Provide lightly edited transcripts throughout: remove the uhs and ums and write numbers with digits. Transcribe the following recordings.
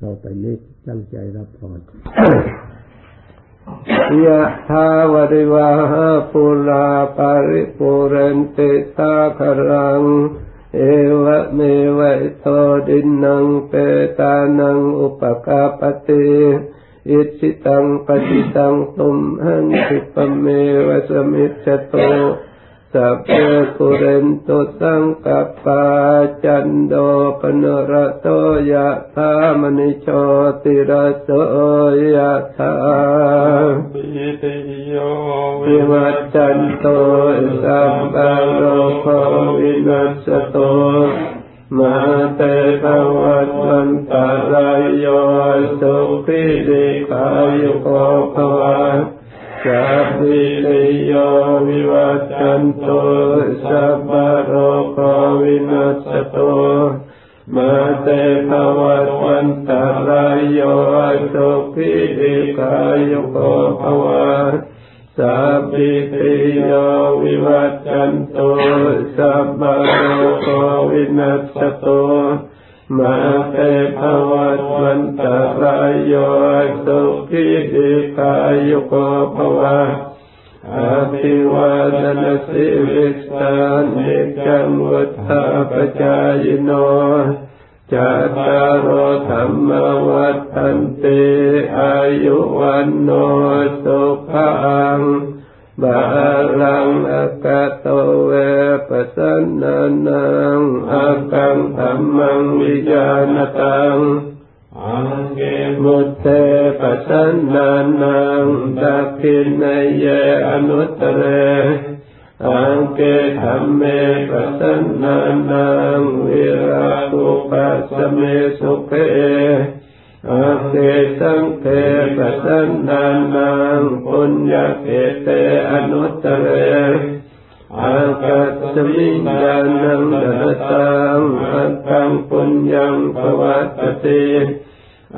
เข้าไปนึกตั้งใจรับพรยะถาวริวาหาปุราปาริปุเรนติสาคารังเอวะเมวะอิโตดินนังเปตานังอุปกาปติอิจิตังปฏิตังตุมหังคิปเมวะสมิจฉโตสัพเพปุเรนตุสังกปาจันโดปนระโตยะถามณิโชติระโสยะถาปิติโยวิวัจจันโตสัพพะโรโควินัสโตมหาเตภวัตวันตรายโยสุขิริขายุโกภวาสัพพิริโยวิวัจจันโตสัพพะโรโควินัสโตมะเตภวัตวันตรายโยสุขิริขายุโกภวาสัพพิริโยวิวัจจันโตสัพพะโรโควินัสโตมะเตภวัตวันตรายโยสุขิริขายุโกภวะอะภิวาทนาสิริสานิจังวุฒาปจายโนจัตตารโหธรรมวัฏฏันติอายุวันโนสุขังบาลังอากาโตเวปัสสนานังอากังธัมมังวิญญาณตังอังเกมุตเตปัสสนานังสัพพินเยอนุตตเรอังเกธัมเมปัสสนานังวิราคุปัสสเมสุเขอังเกสังเทปัสสนานังปุญญาเกเตอนุตตเรอังกัสสมิญญาณังดะตังอังกังปุญญังภวัตติ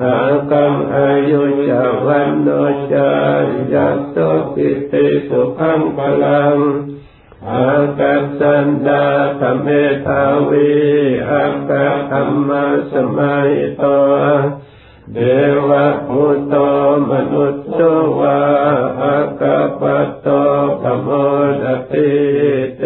อังกังอายุจวันโนจายะโสติเตสุขังพลังอังกัสสันดาธเมทาวีอังกังธัมมาสมัยโตเดวะภูโตมนุสโตวะอากัปโตธรรมดาติเต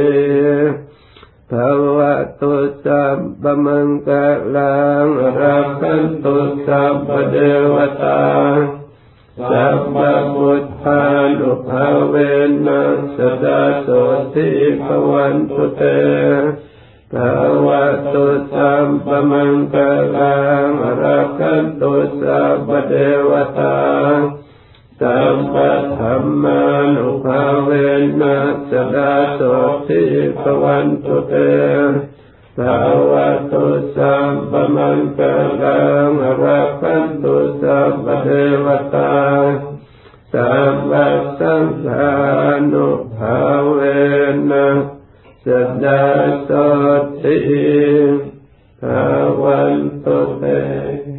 ภวะตุสัมปมังกะลังรักขันตุสัมปเดวตาสัพพะพุทธานุภาเวนะสดาโสติภวันตุเตภวะตุสัมปมังกะลังรักขันตุสัพพเดวตาสัพพะธัมมานุภาเวนะสดาโสติภวันตุเตภวะตุสัมปมังกะลังรักขันตุสัพพเดวตาสัพพะสังฆานุภาเวนะสัตตาโสติภวันตุเต